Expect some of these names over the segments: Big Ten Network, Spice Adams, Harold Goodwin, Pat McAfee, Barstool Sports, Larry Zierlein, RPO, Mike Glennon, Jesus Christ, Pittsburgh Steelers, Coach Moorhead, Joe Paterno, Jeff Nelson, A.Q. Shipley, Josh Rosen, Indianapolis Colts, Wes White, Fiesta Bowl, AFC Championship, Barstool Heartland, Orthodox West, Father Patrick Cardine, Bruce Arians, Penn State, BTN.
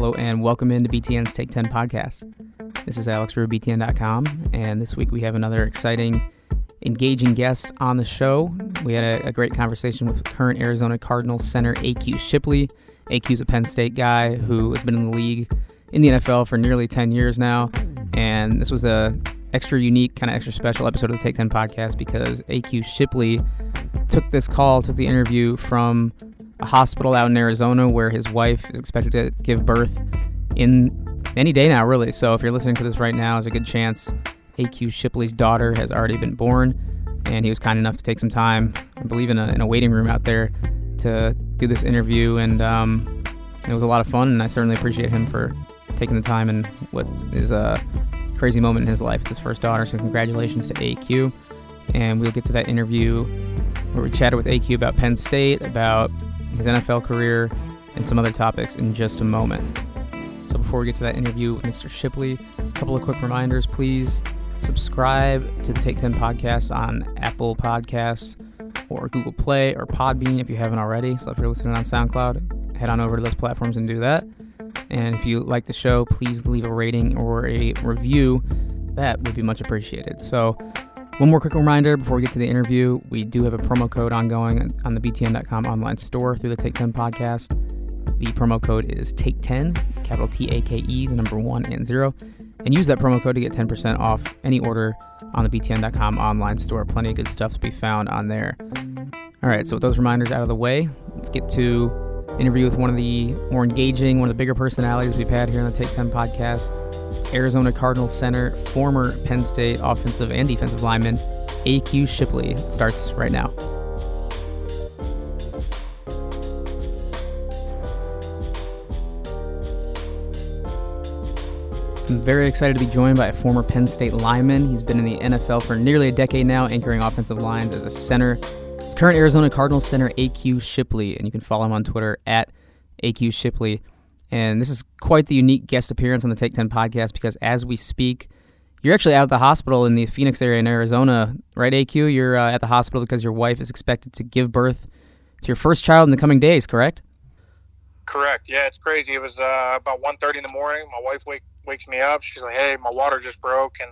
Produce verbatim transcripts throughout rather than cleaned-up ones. Hello and welcome into B T N's Take ten podcast. This is Alex for B T N dot com, and this week we have another exciting, engaging guest on the show. We had a, a great conversation with current Arizona Cardinals center A Q. Shipley. A Q's a Penn State guy who has been in the league in the N F L for nearly ten years now, and this was a extra unique, kind of extra special episode of the Take ten podcast because A Q. Shipley took this call, took the interview from a hospital out in Arizona where his wife is expected to give birth in any day now, really. So if you're listening to this right now, there's a good chance A Q. Shipley's daughter has already been born, and he was kind enough to take some time, I believe, in a, in a waiting room out there to do this interview, and um, it was a lot of fun, and I certainly appreciate him for taking the time in what is a crazy moment in his life. It's his first daughter, so congratulations to A Q, and we'll get to that interview where we chatted with A Q about Penn State, about his N F L career, and some other topics in just a moment. So before we get to that interview with Mister Shipley, a couple of quick reminders. Please subscribe to the Take ten Podcast on Apple Podcasts or Google Play or Podbean if you haven't already. So if you're listening on SoundCloud, head on over to those platforms and do that. And if you like the show, please leave a rating or a review. That would be much appreciated. So one more quick reminder before we get to the interview, we do have a promo code ongoing on the B T N dot com online store through the Take ten podcast. The promo code is Take ten, capital T A K E, the number one and zero. And use that promo code to get ten percent off any order on the B T N dot com online store. Plenty of good stuff to be found on there. All right, so with those reminders out of the way, let's get to an interview with one of the more engaging, one of the bigger personalities we've had here on the Take ten podcast. Arizona Cardinals center, former Penn State offensive and defensive lineman, A Q. Shipley. It starts right now. I'm very excited to be joined by a former Penn State lineman. He's been in the N F L for nearly a decade now, anchoring offensive lines as a center. It's current Arizona Cardinals center, A Q. Shipley, and you can follow him on Twitter at A Q. Shipley. And this is quite the unique guest appearance on the Take ten podcast because as we speak, you're actually out at the hospital in the Phoenix area in Arizona, right, A Q? You're uh, at the hospital because your wife is expected to give birth to your first child in the coming days, correct? Correct. Yeah, it's crazy. It was uh, about one thirty in the morning. My wife wake, wakes me up. She's like, hey, my water just broke, and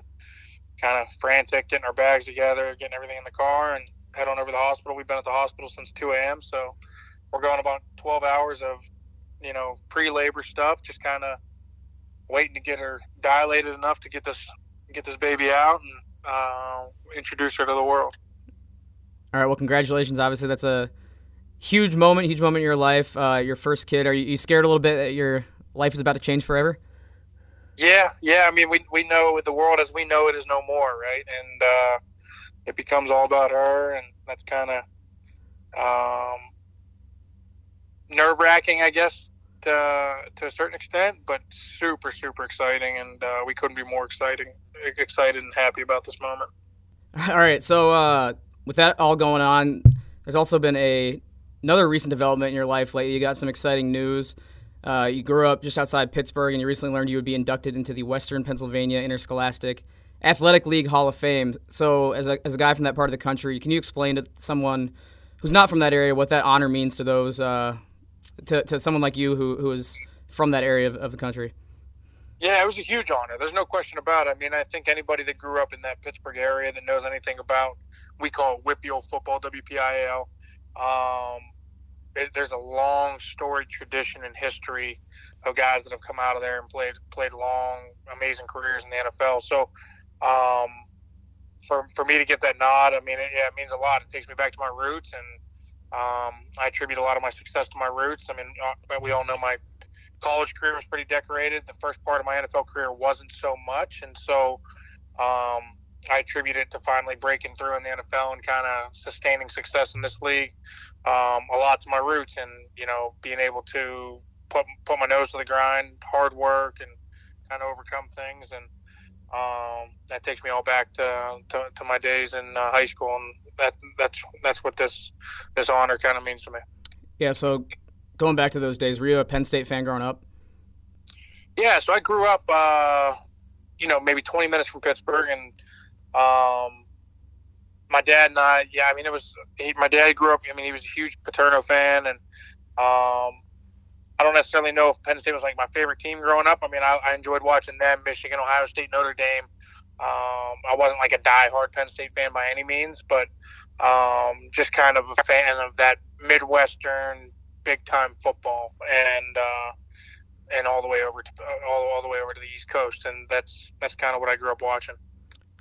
kind of frantic, getting our bags together, getting everything in the car, and head on over to the hospital. We've been at the hospital since two a.m., so we're going about twelve hours of you know, pre-labor stuff, just kind of waiting to get her dilated enough to get this get this baby out and uh, introduce her to the world. All right, well, congratulations. Obviously, that's a huge moment, huge moment in your life, uh, your first kid. Are you, you scared a little bit that your life is about to change forever? Yeah, yeah. I mean, we we know the world as we know it is no more, right? And uh, it becomes all about her, and that's kind of um, nerve-wracking, I guess, to, to a certain extent, but super, super exciting, and uh, we couldn't be more exciting, excited and happy about this moment. All right, so uh, with that all going on, there's also been a another recent development in your life lately. You got some exciting news. Uh, you grew up just outside Pittsburgh, and you recently learned you would be inducted into the Western Pennsylvania Interscholastic Athletic League Hall of Fame. So as a, as a guy from that part of the country, can you explain to someone who's not from that area what that honor means to those uh, – To, to someone like you who, who is from that area of, of the country? Yeah, it was a huge honor. There's no question about it. I mean, I think anybody that grew up in that Pittsburgh area that knows anything about, we call it Whippeal football, W P I L. Um, it, there's a long storied tradition and history of guys that have come out of there and played played long, amazing careers in the N F L. So um, for for me to get that nod, I mean, it, yeah, it means a lot. It takes me back to my roots, and Um, I attribute a lot of my success to my roots. I mean, we all know my college career was pretty decorated. The first part of my N F L career wasn't so much. And so um, I attribute it to finally breaking through in the N F L and kind of sustaining success in this league um, a lot to my roots and, you know, being able to put put my nose to the grind, hard work, and kind of overcome things. And um, that takes me all back to, to, to my days in uh, high school, and that that's that's what this this honor kind of means to me. Yeah, so going back to those days, were you a Penn State fan growing up? Yeah, so I grew up, uh, you know, maybe twenty minutes from Pittsburgh, and um, my dad and I, yeah, I mean, it was, he, my dad grew up, I mean, he was a huge Paterno fan, and um, I don't necessarily know if Penn State was like my favorite team growing up. I mean, I, I enjoyed watching them, Michigan, Ohio State, Notre Dame. Um, I wasn't like a diehard Penn State fan by any means, but um, just kind of a fan of that Midwestern big time football, and uh, and all the way over to all, all the way over to the East Coast, and that's that's kind of what I grew up watching.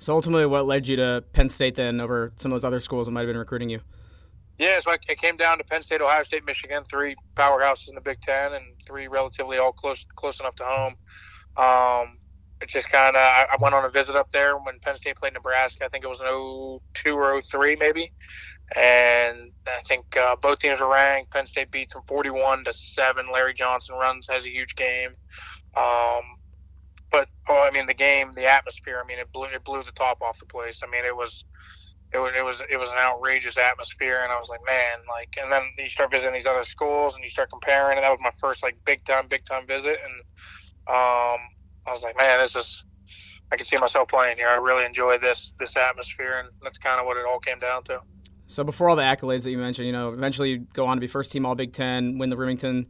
So ultimately, what led you to Penn State then over some of those other schools that might have been recruiting you? Yeah, so I, I came down to Penn State, Ohio State, Michigan, three powerhouses in the Big Ten, and three relatively all close close enough to home. Um, it just kind of, I, I went on a visit up there when Penn State played Nebraska. I think it was an oh two or oh three maybe. And I think uh, both teams were ranked. Penn State beats them forty-one to seven. Larry Johnson runs, has a huge game. Um, but, oh, I mean, the game, the atmosphere, I mean, it blew, it blew the top off the place. I mean, it was... It was, it was it was an outrageous atmosphere, and I was like, man, like, and then you start visiting these other schools, and you start comparing, and that was my first, like, big-time, big-time visit, and um, I was like, man, this is, I can see myself playing here. I really enjoy this this atmosphere, and that's kind of what it all came down to. So before all the accolades that you mentioned, you know, eventually you go on to be first-team All-Big Ten, win the Remington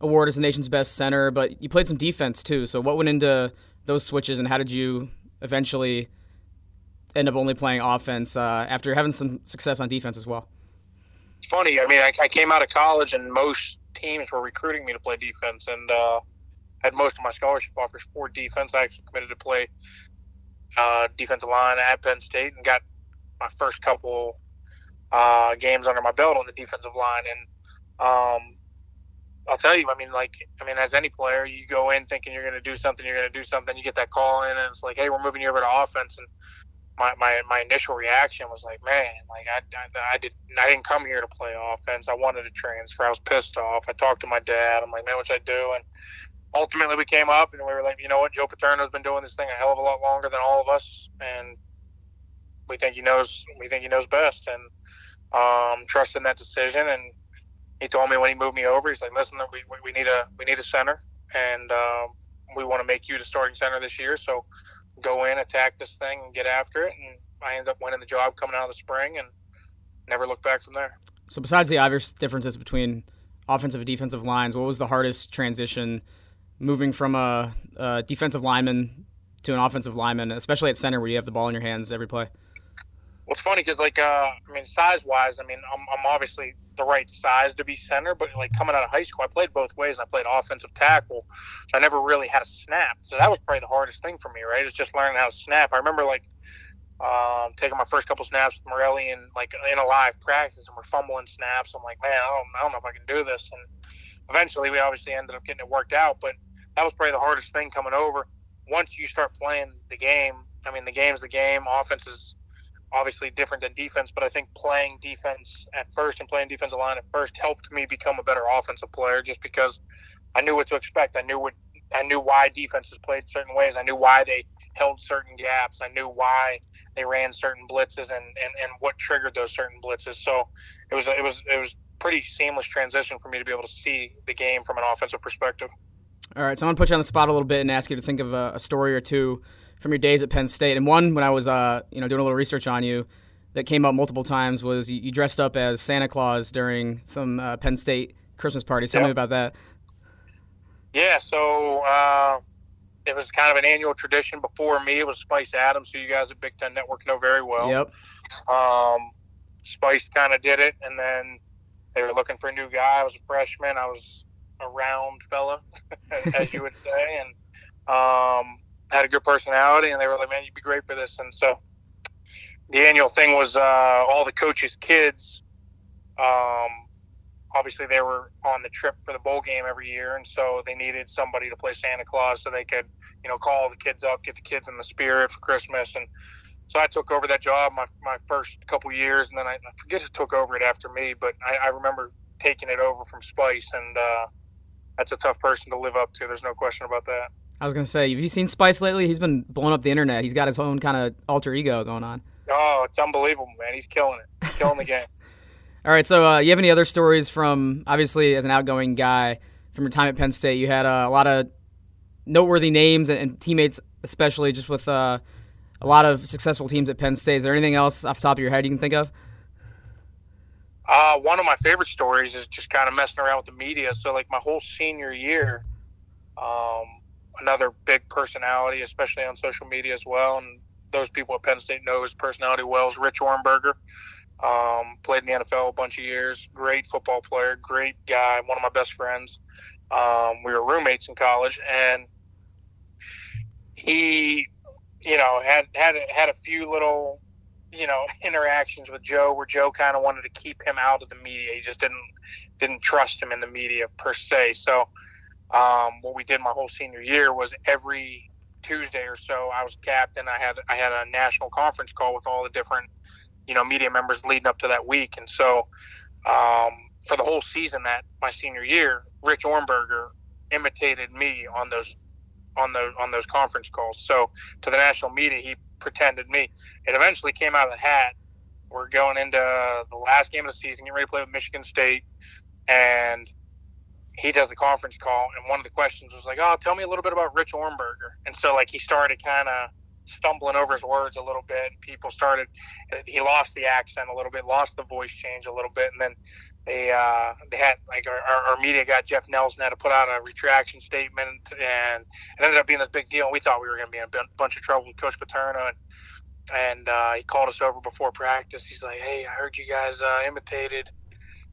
Award as the nation's best center, but you played some defense, too, so what went into those switches, and how did you eventually end up only playing offense uh, after having some success on defense as well? It's funny. I mean, I, I came out of college and most teams were recruiting me to play defense, and uh, had most of my scholarship offers for defense. I actually committed to play uh, defensive line at Penn State and got my first couple uh, games under my belt on the defensive line. And um, I'll tell you, I mean, like, I mean, as any player, you go in thinking you're going to do something, you're going to do something, you get that call in, and it's like, hey, we're moving you over to offense. And My, my, my initial reaction was like, man, like I, I, I didn't I didn't come here to play offense. I wanted to transfer. I was pissed off. I talked to my dad. I'm like, man, what should I do? And ultimately we came up and we were like, you know what, Joe Paterno's been doing this thing a hell of a lot longer than all of us, and we think he knows we think he knows best, and um, trust in that decision. And he told me when he moved me over, he's like, listen, we we need a we need a center, and um, we want to make you the starting center this year. So go in, attack this thing, and get after it. And I ended up winning the job coming out of the spring and never looked back from there. So besides the obvious differences between offensive and defensive lines, what was the hardest transition moving from a, a defensive lineman to an offensive lineman, especially at center where you have the ball in your hands every play? Well, it's funny because, like, uh, I mean, size-wise, I mean, I'm, I'm obviously the right size to be center, but, like, coming out of high school, I played both ways, and I played offensive tackle, so I never really had a snap. So that was probably the hardest thing for me, right, is just learning how to snap. I remember, like, um, taking my first couple snaps with Morelli and, like, in a live practice, and we're fumbling snaps. I'm like, man, I don't, I don't know if I can do this. And eventually we obviously ended up getting it worked out, but that was probably the hardest thing coming over. Once you start playing the game, I mean, the game's the game. Offense is obviously different than defense, but I think playing defense at first and playing defensive line at first helped me become a better offensive player, just because I knew what to expect. I knew what I knew why defenses played certain ways. I knew why they held certain gaps. I knew why they ran certain blitzes and, and, and what triggered those certain blitzes. So it was it was it was pretty seamless transition for me to be able to see the game from an offensive perspective. All right, so I'm gonna put you on the spot a little bit and ask you to think of a, a story or two from your days at Penn State. And one, when I was uh, you know, doing a little research on you, that came up multiple times was you, you dressed up as Santa Claus during some uh, Penn State Christmas party. Tell yep. me about that. Yeah, so uh, it was kind of an annual tradition. Before me, it was Spice Adams, who you guys at Big Ten Network know very well. Yep. Um, Spice kind of did it, and then they were looking for a new guy. I was a freshman. I was a round fella, as you would say, and um, had a good personality, and they were like, man, you'd be great for this. And so the annual thing was uh, all the coaches' kids. Um, obviously, they were on the trip for the bowl game every year, and so they needed somebody to play Santa Claus so they could, you know, call the kids up, get the kids in the spirit for Christmas. And so I took over that job my, my first couple years, and then I, I forget who took over it after me, but I, I remember taking it over from Spice, and uh, that's a tough person to live up to. There's no question about that. I was going to say, have you seen Spice lately? He's been blowing up the internet. He's got his own kind of alter ego going on. Oh, it's unbelievable, man. He's killing it. He's killing the game. All right, so uh, you have any other stories from, obviously, as an outgoing guy, from your time at Penn State? You had uh, a lot of noteworthy names and, and teammates, especially just with uh, a lot of successful teams at Penn State. Is there anything else off the top of your head you can think of? Uh, one of my favorite stories is just kind of messing around with the media. So, like, my whole senior year, um, another big personality, especially on social media as well, and those people at Penn State know his personality well, is Rich Ohrnberger. Um, played in the N F L a bunch of years. Great football player, great guy, one of my best friends. Um, we were roommates in college, and he, you know, had had had a few little, you know, interactions with Joe where Joe kind of wanted to keep him out of the media. He just didn't didn't trust him in the media per se. So um, what we did my whole senior year was every Tuesday or so, I was captain. I had I had a national conference call with all the different, you know, media members leading up to that week. And so um, for the whole season that my senior year, Rich Ohrnberger imitated me on those on those on those conference calls. So to the national media, he pretended me. It eventually came out of the hat. We're going into the last game of the season, getting ready to play with Michigan State, and he does the conference call, and one of the questions was like, "Oh, tell me a little bit about Rich Ohrnberger." And so, like, he started kind of stumbling over his words a little bit, and people started. He lost the accent a little bit, lost the voice change a little bit, and then they uh, they had like our, our media guy Jeff Nelson had to put out a retraction statement, and it ended up being this big deal. And we thought we were going to be in a bunch of trouble with Coach Paterno, and and uh, he called us over before practice. He's like, "Hey, I heard you guys uh, imitated."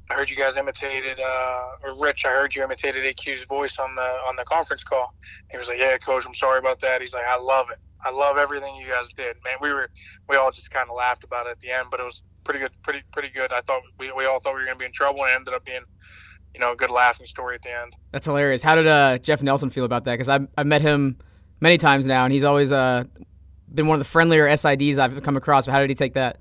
I heard you guys imitated, uh, or Rich, I heard you imitated A Q's voice on the on the conference call. He was like, "Yeah, Coach, I'm sorry about that." He's like, "I love it. I love everything you guys did." Man, we were, we all just kind of laughed about it at the end, but it was pretty good, pretty pretty good. I thought, we, we all thought we were going to be in trouble, and it ended up being, you know, a good laughing story at the end. That's hilarious. How did uh, Jeff Nelson feel about that? Because I've, I've met him many times now, and he's always uh, been one of the friendlier S I Ds I've come across. But how did he take that?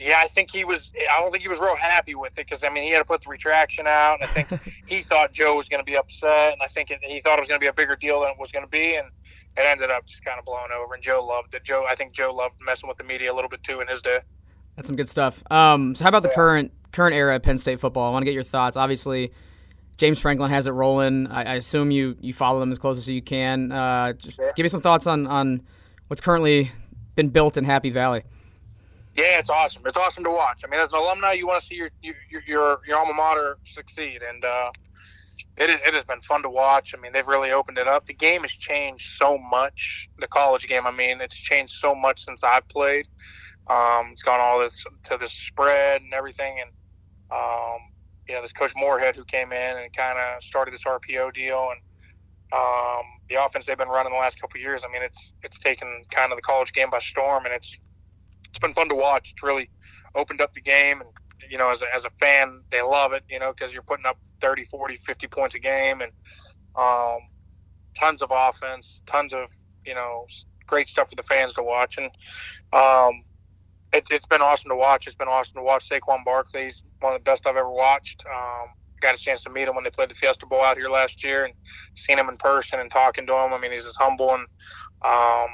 Yeah, I think he was – I don't think he was real happy with it because, I mean, he had to put the retraction out, and I think he thought Joe was going to be upset, and I think it, he thought it was going to be a bigger deal than it was going to be, and it ended up just kind of blowing over, and Joe loved it. Joe, I think Joe loved messing with the media a little bit too in his day. That's some good stuff. Um, so how about the yeah. current current era of Penn State football? I want to get your thoughts. Obviously, James Franklin has it rolling. I, I assume you, you follow them as close as you can. Uh, just yeah. Give me some thoughts on, on what's currently been built in Happy Valley. Yeah, it's awesome. It's awesome to watch. I mean, as an alumni, you want to see your your your, your alma mater succeed, and uh, it it has been fun to watch. I mean, they've really opened it up. The game has changed so much. The college game, I mean, it's changed so much since I've played. Um, it's gone all this to this spread and everything, and um, you know, this Coach Moorhead who came in and kind of started this R P O deal, and um, the offense they've been running the last couple of years. I mean, it's it's taken kind of the college game by storm, and it's. It's been fun to watch. It's really opened up the game, and you know, as a, as a fan, they love it, you know, because you're putting up thirty, forty, fifty points a game, and um, tons of offense, tons of, you know, great stuff for the fans to watch. And um, it's it's been awesome to watch. It's been awesome to watch Saquon Barkley. He's one of the best I've ever watched. Um, got a chance to meet him when they played the Fiesta Bowl out here last year, and seen him in person and talking to him. I mean, he's as humble and um,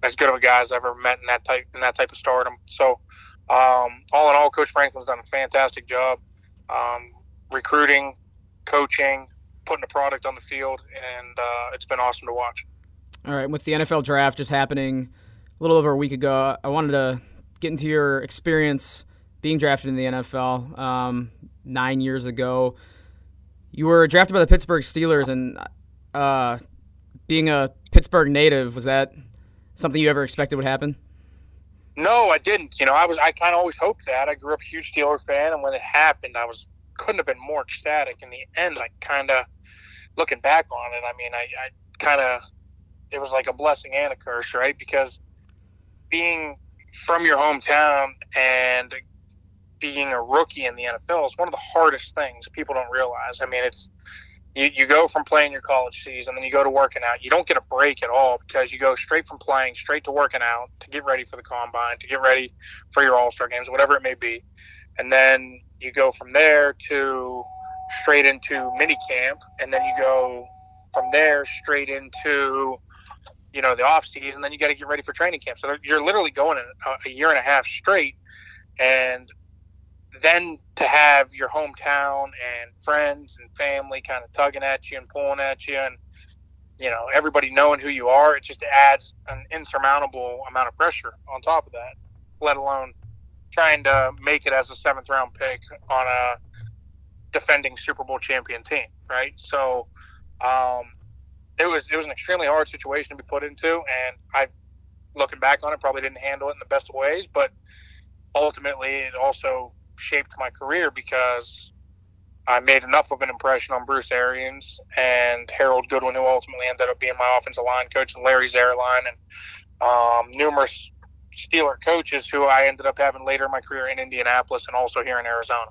as good of a guy as I've ever met in that type in that type of stardom. So, um, all in all, Coach Franklin's done a fantastic job um, recruiting, coaching, putting the product on the field, and uh, it's been awesome to watch. All right, with the N F L draft just happening a little over a week ago, I wanted to get into your experience being drafted in the N F L um, nine years ago. You were drafted by the Pittsburgh Steelers, and uh, being a Pittsburgh native, was that – something you ever expected would happen? No, I didn't. You know, I was I kind of always hoped that. I grew up a huge Steelers fan, and when it happened, I was couldn't have been more ecstatic. In the end, I kind of, looking back on it, I mean, I, I kind of, it was like a blessing and a curse, right? Because being from your hometown and being a rookie in the N F L is one of the hardest things people don't realize. I mean, it's, You, you go from playing your college season, then you go to working out. You don't get a break at all because you go straight from playing, straight to working out, to get ready for the combine, to get ready for your all-star games, whatever it may be. And then you go from there to straight into mini camp, and then you go from there straight into, you know, the off-season. Then you got to get ready for training camp. So you're literally going a year and a half straight, and then to have your hometown and friends and family kind of tugging at you and pulling at you, and, you know, everybody knowing who you are, it just adds an insurmountable amount of pressure on top of that, let alone trying to make it as a seventh round pick on a defending Super Bowl champion team, right? So um, it was it was an extremely hard situation to be put into, and I, looking back on it, probably didn't handle it in the best of ways, but ultimately it also shaped my career because I made enough of an impression on Bruce Arians and Harold Goodwin, who ultimately ended up being my offensive line coach, and Larry Zierlein, and um, numerous Steeler coaches who I ended up having later in my career in Indianapolis and also here in Arizona.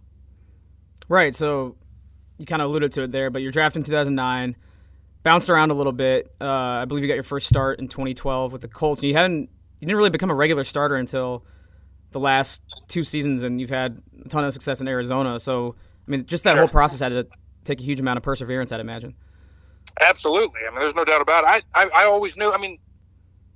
Right, so you kind of alluded to it there, but you're drafted in two thousand nine, bounced around a little bit. Uh, I believe you got your first start in twenty twelve with the Colts, and you hadn't, you didn't really become a regular starter until the last two seasons, and you've had a ton of success in Arizona. So, I mean, just that sure. whole process had to take a huge amount of perseverance, I'd imagine. Absolutely. I mean, there's no doubt about it. I, I, I always knew, I mean,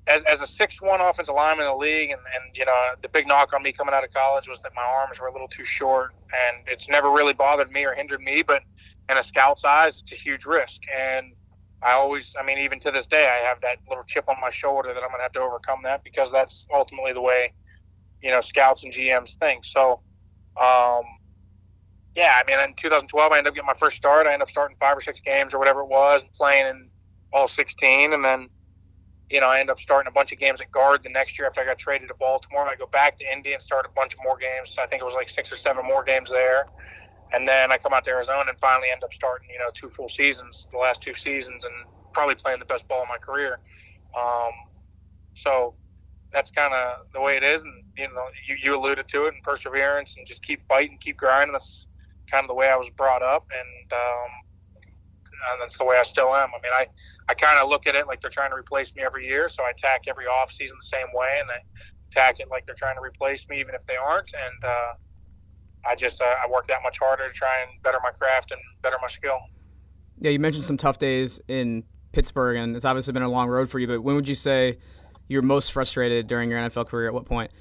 as as a six one offensive lineman in the league, and, and, you know, the big knock on me coming out of college was that my arms were a little too short, and it's never really bothered me or hindered me, but in a scout's eyes, it's a huge risk. And I always, I mean, even to this day, I have that little chip on my shoulder that I'm going to have to overcome that, because that's ultimately the way, you know, scouts and G Ms think. So, um, yeah, I mean, in two thousand twelve, I ended up getting my first start. I ended up starting five or six games or whatever it was, and playing in all sixteen. And then, you know, I ended up starting a bunch of games at guard the next year after I got traded to Baltimore. I go back to Indy and start a bunch more games. I think it was like six or seven more games there. And then I come out to Arizona and finally end up starting, you know, two full seasons, the last two seasons, and probably playing the best ball of my career. Um, so that's kind of the way it is. And, you know, you, you alluded to it, and perseverance and just keep fighting, keep grinding. That's kind of the way I was brought up, and um, and that's the way I still am. I mean, I, I kind of look at it like they're trying to replace me every year, so I attack every offseason the same way, and I attack it like they're trying to replace me even if they aren't, and uh, I just uh, I work that much harder to try and better my craft and better my skill. Yeah, you mentioned some tough days in Pittsburgh, and it's obviously been a long road for you, but when would you say you were most frustrated during your N F L career? At what point?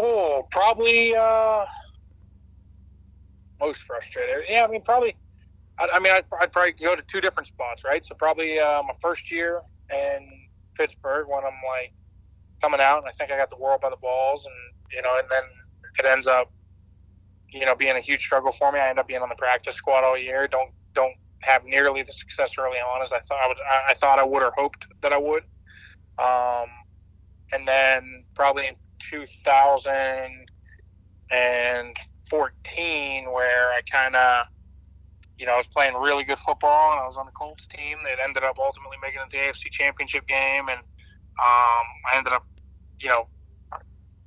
Oh, probably... Uh, most frustrated. Yeah, I mean, probably, I, I mean, I'd, I'd probably go to two different spots, right? So probably uh, my first year in Pittsburgh, when I'm like coming out and I think I got the world by the balls, and, you know, and then it ends up, you know, being a huge struggle for me. I end up being on the practice squad all year. Don't, don't have nearly the success early on as I thought I would, I, I thought I would, or hoped that I would. Um, and then probably in two thousand fourteen, where I kind of, you know, I was playing really good football, and I was on the Colts team that ended up ultimately making it to the A F C Championship game, and um, I ended up, you know,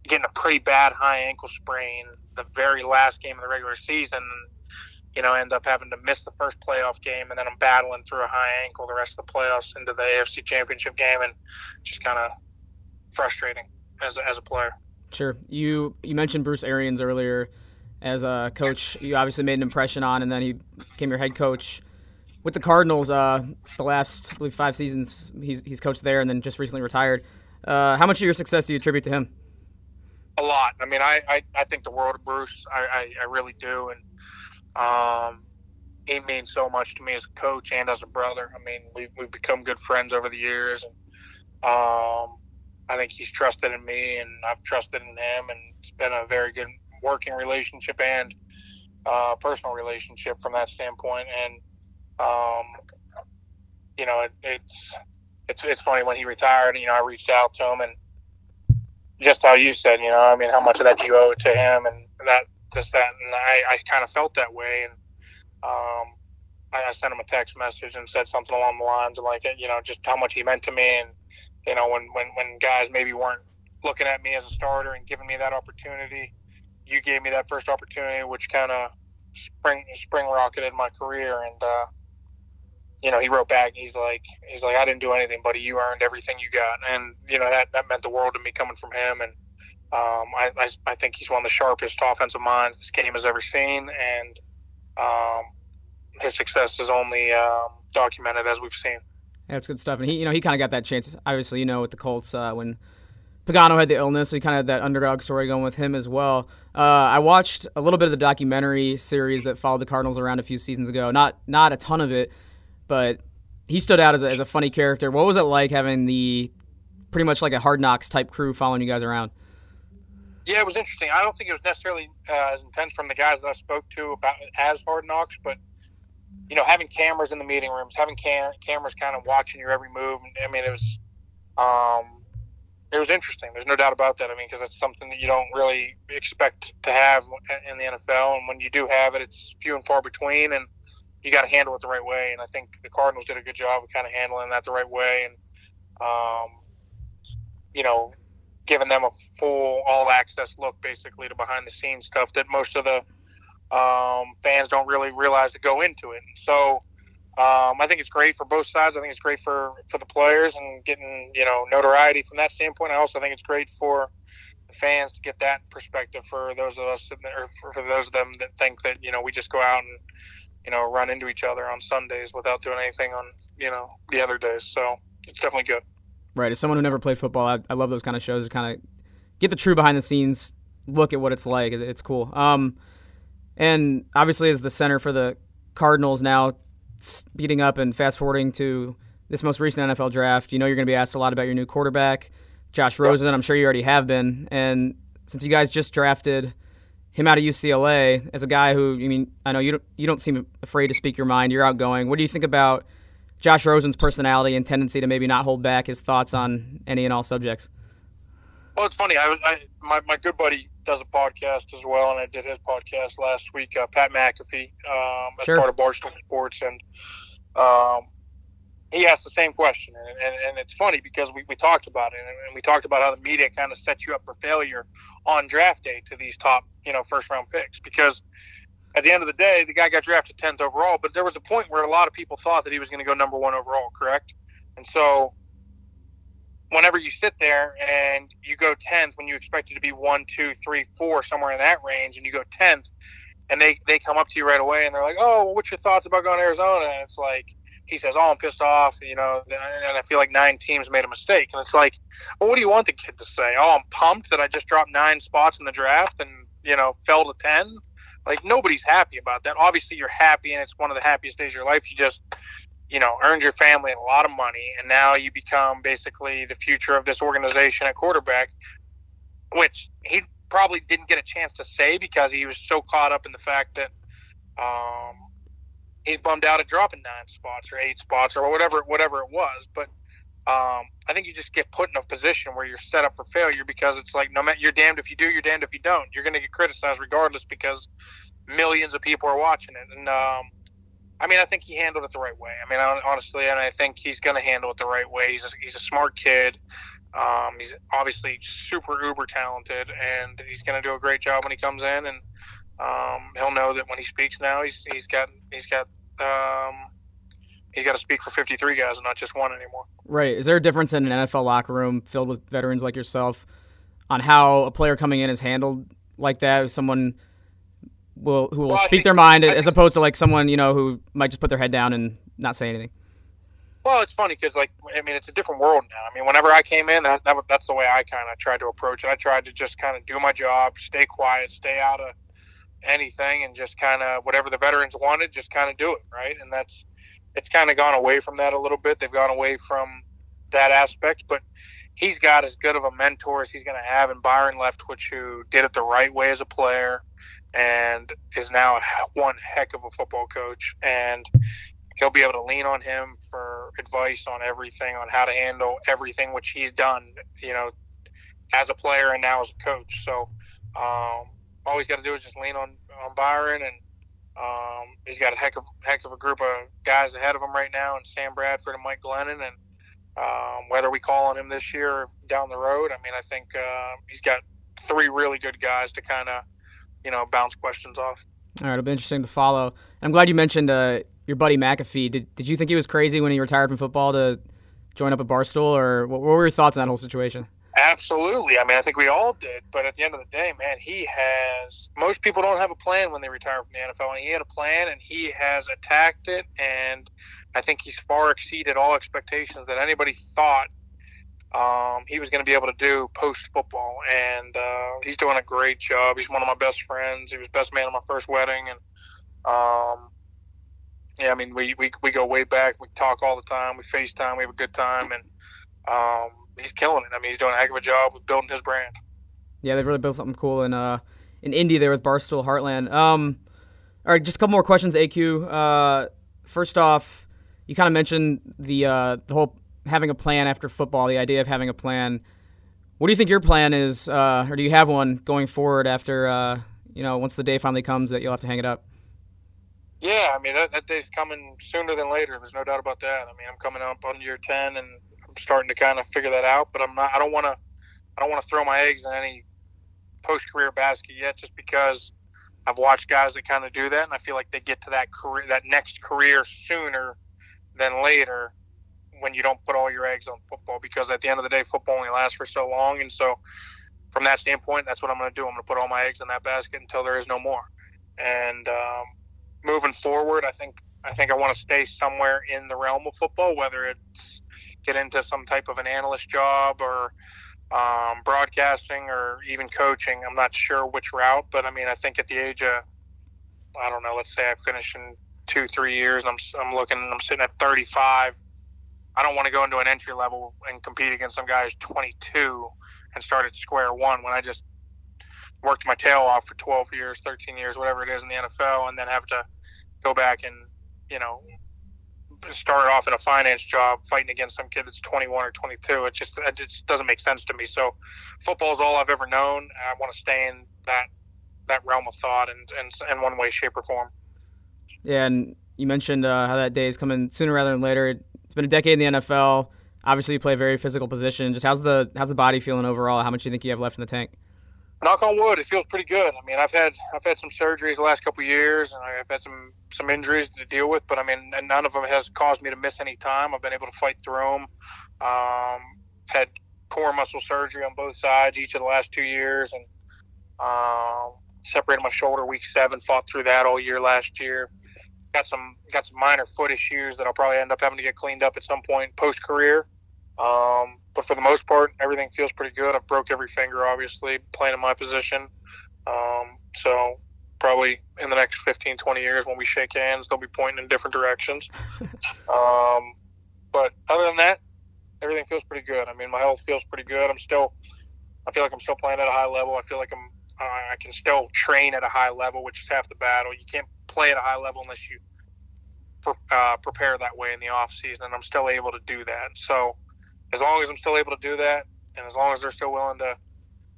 getting a pretty bad high ankle sprain the very last game of the regular season, and, you know, I ended up having to miss the first playoff game, and then I'm battling through a high ankle the rest of the playoffs into the A F C Championship game, and just kind of frustrating as a, as a player. Sure. You you mentioned Bruce Arians earlier. As a coach, you obviously made an impression on, and then he became your head coach with the Cardinals. Uh, the last, I believe, five seasons he's he's coached there, and then just recently retired. Uh, how much of your success do you attribute to him? A lot. I mean, I, I, I think the world of Bruce. I, I, I really do, and um, he means so much to me as a coach and as a brother. I mean, we've we've become good friends over the years, and um, I think he's trusted in me, and I've trusted in him, and it's been a very good working relationship and uh, personal relationship from that standpoint. And um, you know, it, it's it's it's funny when he retired. You know, I reached out to him, and just how you said, you know, I mean, how much of that you owe to him, and that this that, and I, I kind of felt that way. And um, I, I sent him a text message and said something along the lines of like, you know, just how much he meant to me, and you know, when when when guys maybe weren't looking at me as a starter and giving me that opportunity. You gave me that first opportunity, which kind of spring spring rocketed my career. And uh, you know, he wrote back. And he's like, he's like, I didn't do anything, buddy. You earned everything you got. And you know, that, that meant the world to me coming from him. And um, I, I I think he's one of the sharpest offensive minds this game has ever seen. And um, his success is only um, documented as we've seen. Yeah, it's good stuff. And he, you know, he kind of got that chance. Obviously, you know, with the Colts uh, when Pagano had the illness, so he kind of had that underdog story going with him as well. Uh, I watched a little bit of the documentary series that followed the Cardinals around a few seasons ago. Not not a ton of it, but he stood out as a, as a funny character. What was it like having the pretty much like a Hard Knocks type crew following you guys around? Yeah, it was interesting. I don't think it was necessarily uh, as intense from the guys that I spoke to about as hard knocks, but, you know, having cameras in the meeting rooms, having cam- cameras kind of watching your every move. I mean, it was um, it was interesting. There's no doubt about that. I mean, because it's something that you don't really expect to have in the N F L, and when you do have it, it's few and far between, and you got to handle it the right way. And I think the Cardinals did a good job of kind of handling that the right way, and, um, you know, giving them a full all-access look, basically, to behind-the-scenes stuff that most of the um, fans don't really realize to go into it. So um, I think it's great for both sides. I think it's great for, for the players and getting, you know, notoriety from that standpoint. I also think it's great for the fans to get that perspective for those of us, or for, for those of them that think that, you know, we just go out and, you know, run into each other on Sundays without doing anything on, you know, the other days. So it's definitely good. Right. As someone who never played football, I, I love those kind of shows. Kind of get the true behind-the-scenes look at what it's like. It, it's cool. Um, and obviously, as the center for the Cardinals now, speeding up and fast-forwarding to this most recent N F L draft, you know you're going to be asked a lot about your new quarterback, Josh Rosen. Yep. I'm sure you already have been. And since you guys just drafted him out of U C L A, as a guy who, I mean, I know you don't, you don't seem afraid to speak your mind. You're outgoing. What do you think about Josh Rosen's personality and tendency to maybe not hold back his thoughts on any and all subjects? Well, it's funny. I was I, my my good buddy does a podcast as well, and I did his podcast last week. Uh, Pat McAfee, um, as sure. part of Barstool Sports, and um, he asked the same question. And, and, and it's funny because we, we talked about it, and, and we talked about how the media kind of sets you up for failure on draft day to these top, you know, first round picks, because at the end of the day, the guy got drafted tenth overall, but there was a point where a lot of people thought that he was going to go number one overall, correct? And so whenever you sit there and you go tenth, when you expect it to be one, two, three, four, somewhere in that range, and you go tenth, and they, they come up to you right away, and they're like, oh, well, what's your thoughts about going to Arizona? And it's like, he says, oh, I'm pissed off, you know, and I feel like nine teams made a mistake. And it's like, well, what do you want the kid to say? Oh, I'm pumped that I just dropped nine spots in the draft and, you know, fell to ten? Like, nobody's happy about that. Obviously, you're happy, and it's one of the happiest days of your life. You just, you know, earned your family a lot of money, and now you become basically the future of this organization at quarterback, which he probably didn't get a chance to say because he was so caught up in the fact that um, he's bummed out at dropping nine spots or eight spots or whatever, whatever it was. But um, I think you just get put in a position where you're set up for failure, because it's like, no matter, you're damned if you do, you're damned if you don't. You're going to get criticized regardless, because millions of people are watching it. And um, I mean, I think he handled it the right way. I mean, I, honestly, and I think he's going to handle it the right way. He's a, he's a smart kid. Um, he's obviously super uber talented, and he's going to do a great job when he comes in. And um, he'll know that when he speaks now, he's he's got he's got. Um, He's got to speak for fifty-three guys and not just one anymore. Right. Is there a difference in an N F L locker room filled with veterans like yourself on how a player coming in is handled like that? Someone will who will well, speak think, their mind I as think, opposed to like someone, you know, who might just put their head down and not say anything? Well, it's funny because, like, I mean, it's a different world now. I mean, whenever I came in, that, that, that's the way I kind of tried to approach it. I tried to just kind of do my job, stay quiet, stay out of anything, and just kind of whatever the veterans wanted, just kind of do it, right? And that's it's kind of gone away from that a little bit. They've gone away from that aspect, but he's got as good of a mentor as he's going to have in Byron Leftwich, who did it the right way as a player and is now one heck of a football coach. And he'll be able to lean on him for advice on everything, on how to handle everything, which he's done, you know, as a player and now as a coach. So um, all he's got to do is just lean on, on Byron, and Um, he's got a heck of heck of a group of guys ahead of him right now, and Sam Bradford and Mike Glennon, and um, whether we call on him this year or down the road, I mean, I think uh, he's got three really good guys to kind of, you know, bounce questions off. All right, it'll be interesting to follow. I'm glad you mentioned uh, your buddy McAfee. Did Did you think he was crazy when he retired from football to join up at Barstool, or what, what were your thoughts on that whole situation? Absolutely. I mean, I think we all did. But at the end of the day, man, he has – most people don't have a plan when they retire from the N F L. And he had a plan, and he has attacked it. And I think he's far exceeded all expectations that anybody thought um, he was going to be able to do post-football. And uh, he's doing a great job. He's one of my best friends. He was best man at my first wedding. And, um, yeah, I mean, we, we, we go way back. We talk all the time. We FaceTime. We have a good time. And um, – he's killing it. I mean, he's doing a heck of a job with building his brand. yeah, they've really built something cool in uh in Indy there with Barstool Heartland. Um, all right, just a couple more questions, A Q. Uh, first off, you kind of mentioned the uh, the whole having a plan after football, the idea of having a plan. What do you think your plan is, uh, or do you have one going forward after, uh, you know, once the day finally comes that you'll have to hang it up? Yeah, I mean, that, that day's coming sooner than later. There's no doubt about that. I mean, I'm coming up on year ten, and I'm starting to kind of figure that out. But I'm not. I don't want to. I don't want to throw my eggs in any post-career basket yet, just because I've watched guys that kind of do that, and I feel like they get to that career, that next career, sooner than later, when you don't put all your eggs on football, because at the end of the day, football only lasts for so long. And so from that standpoint, that's what I'm going to do. I'm going to put all my eggs in that basket until there is no more. And um, moving forward, I think I think I want to stay somewhere in the realm of football, whether it's get into some type of an analyst job or um, broadcasting or even coaching. I'm not sure which route, but I mean, I think at the age of, I don't know, let's say I finish in two, three years, and I'm, I'm looking, I'm sitting at thirty-five. I don't want to go into an entry level and compete against some guys twenty-two and start at square one when I just worked my tail off for twelve years, thirteen years, whatever it is in the N F L, and then have to go back and, you know, start off in a finance job fighting against some kid that's twenty-one or twenty-two. It just, it just doesn't make sense to me. So football is all I've ever known. I want to stay in that that realm of thought and in and, and one way, shape, or form. Yeah, and you mentioned uh, how that day is coming sooner rather than later. It's been a decade in the N F L. Obviously, you play a very physical position. Just how's the how's the body feeling overall? How much do you think you have left in the tank? Knock on wood, it feels pretty good. I mean, I've had I've had some surgeries the last couple of years, and I've had some, some injuries to deal with. But I mean, and none of them has caused me to miss any time. I've been able to fight through them. Um, had core muscle surgery on both sides each of the last two years, and uh, separated my shoulder week seven. Fought through that all year last year. Got some got some minor foot issues that I'll probably end up having to get cleaned up at some point post-career. Um, but for the most part, everything feels pretty good. I've broke every finger, obviously, playing in my position. Um, so probably in the next fifteen, twenty years when we shake hands, they'll be pointing in different directions. um, but other than that, everything feels pretty good. I mean, my health feels pretty good. I'm still – I feel like I'm still playing at a high level. I feel like I'm uh, I can still train at a high level, which is half the battle. You can't play at a high level unless you uh, prepare that way in the off season, and I'm still able to do that. So as long as I'm still able to do that, and as long as they're still willing to,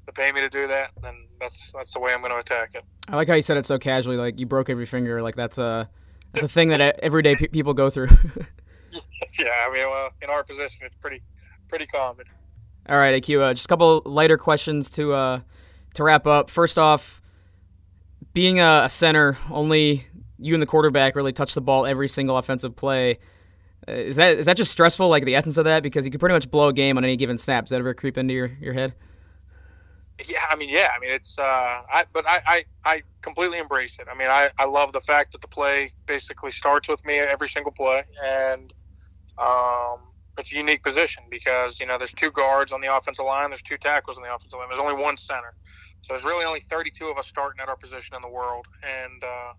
to pay me to do that, then that's that's the way I'm going to attack it. I like how you said it so casually, like you broke every finger. Like that's a that's a thing that everyday pe- people go through. Yeah, I mean, well, in our position, it's pretty pretty common. All right, A Q, uh, just a couple lighter questions to uh, to wrap up. First off, being a center, only you and the quarterback really touch the ball every single offensive play. Is that is that just stressful, like the essence of that? Because you can pretty much blow a game on any given snap. Does that ever creep into your, your head? Yeah, I mean, yeah. I mean, it's uh, – I but I, I, I completely embrace it. I mean, I, I love the fact that the play basically starts with me every single play. And um, it's a unique position because, you know, there's two guards on the offensive line. There's two tackles on the offensive line. There's only one center. So there's really only thirty-two of us starting at our position in the world, and uh,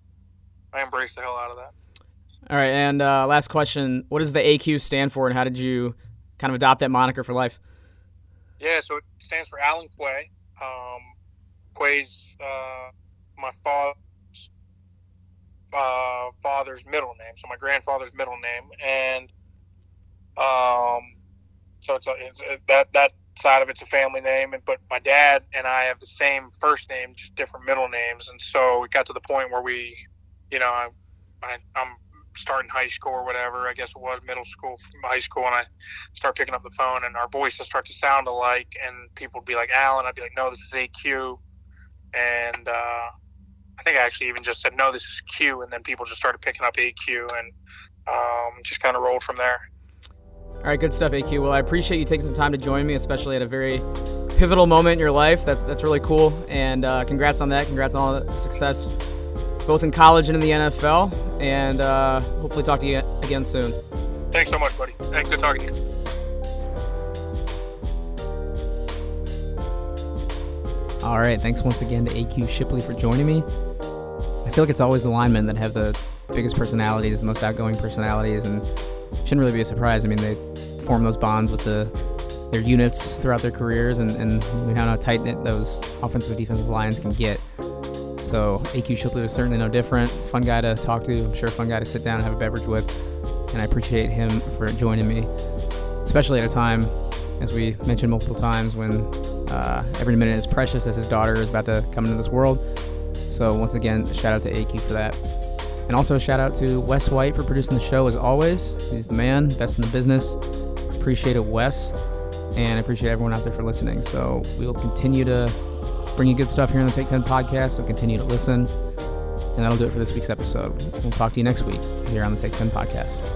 I embrace the hell out of that. All right, and uh, last question. What does the A Q stand for, and how did you kind of adopt that moniker for life? Yeah, so it stands for Alan Quay. Um, Quay's uh, my father's, uh, father's middle name, so my grandfather's middle name. And um, so it's, a, it's a, that that – side of it's a family name, and but my dad and I have the same first name, just different middle names. And so it got to the point where we, you know, I, I, I'm starting high school or whatever, I guess it was middle school, high school, and I start picking up the phone, and our voices start to sound alike, and people would be like, Alan, I'd be like, no, this is A Q. And uh, I think I actually even just said, no, this is Q, and then people just started picking up A Q, and um, just kind of rolled from there. All right, good stuff, A Q. Well, I appreciate you taking some time to join me, especially at a very pivotal moment in your life. That, that's really cool, and uh, congrats on that. Congrats on all the success, both in college and in the N F L, and uh, hopefully talk to you again soon. Thanks so much, buddy. Thanks for talking to you. All right, thanks once again to A Q Shipley for joining me. I feel like it's always the linemen that have the biggest personalities, the most outgoing personalities, and shouldn't really be a surprise. I mean, they form those bonds with the their units throughout their careers, and, and we know how tight-knit those offensive and defensive lines can get. So A Q. Shipley was certainly no different. Fun guy to talk to. I'm sure fun guy to sit down and have a beverage with. And I appreciate him for joining me, especially at a time, as we mentioned multiple times, when uh, every minute is precious as his daughter is about to come into this world. So once again, shout out to A Q for that. And also a shout out to Wes White for producing the show as always. He's the man, best in the business. Appreciate it, Wes. And I appreciate everyone out there for listening. So we will continue to bring you good stuff here on the Take ten podcast, so continue to listen. And that'll do it for this week's episode. We'll talk to you next week here on the Take ten podcast.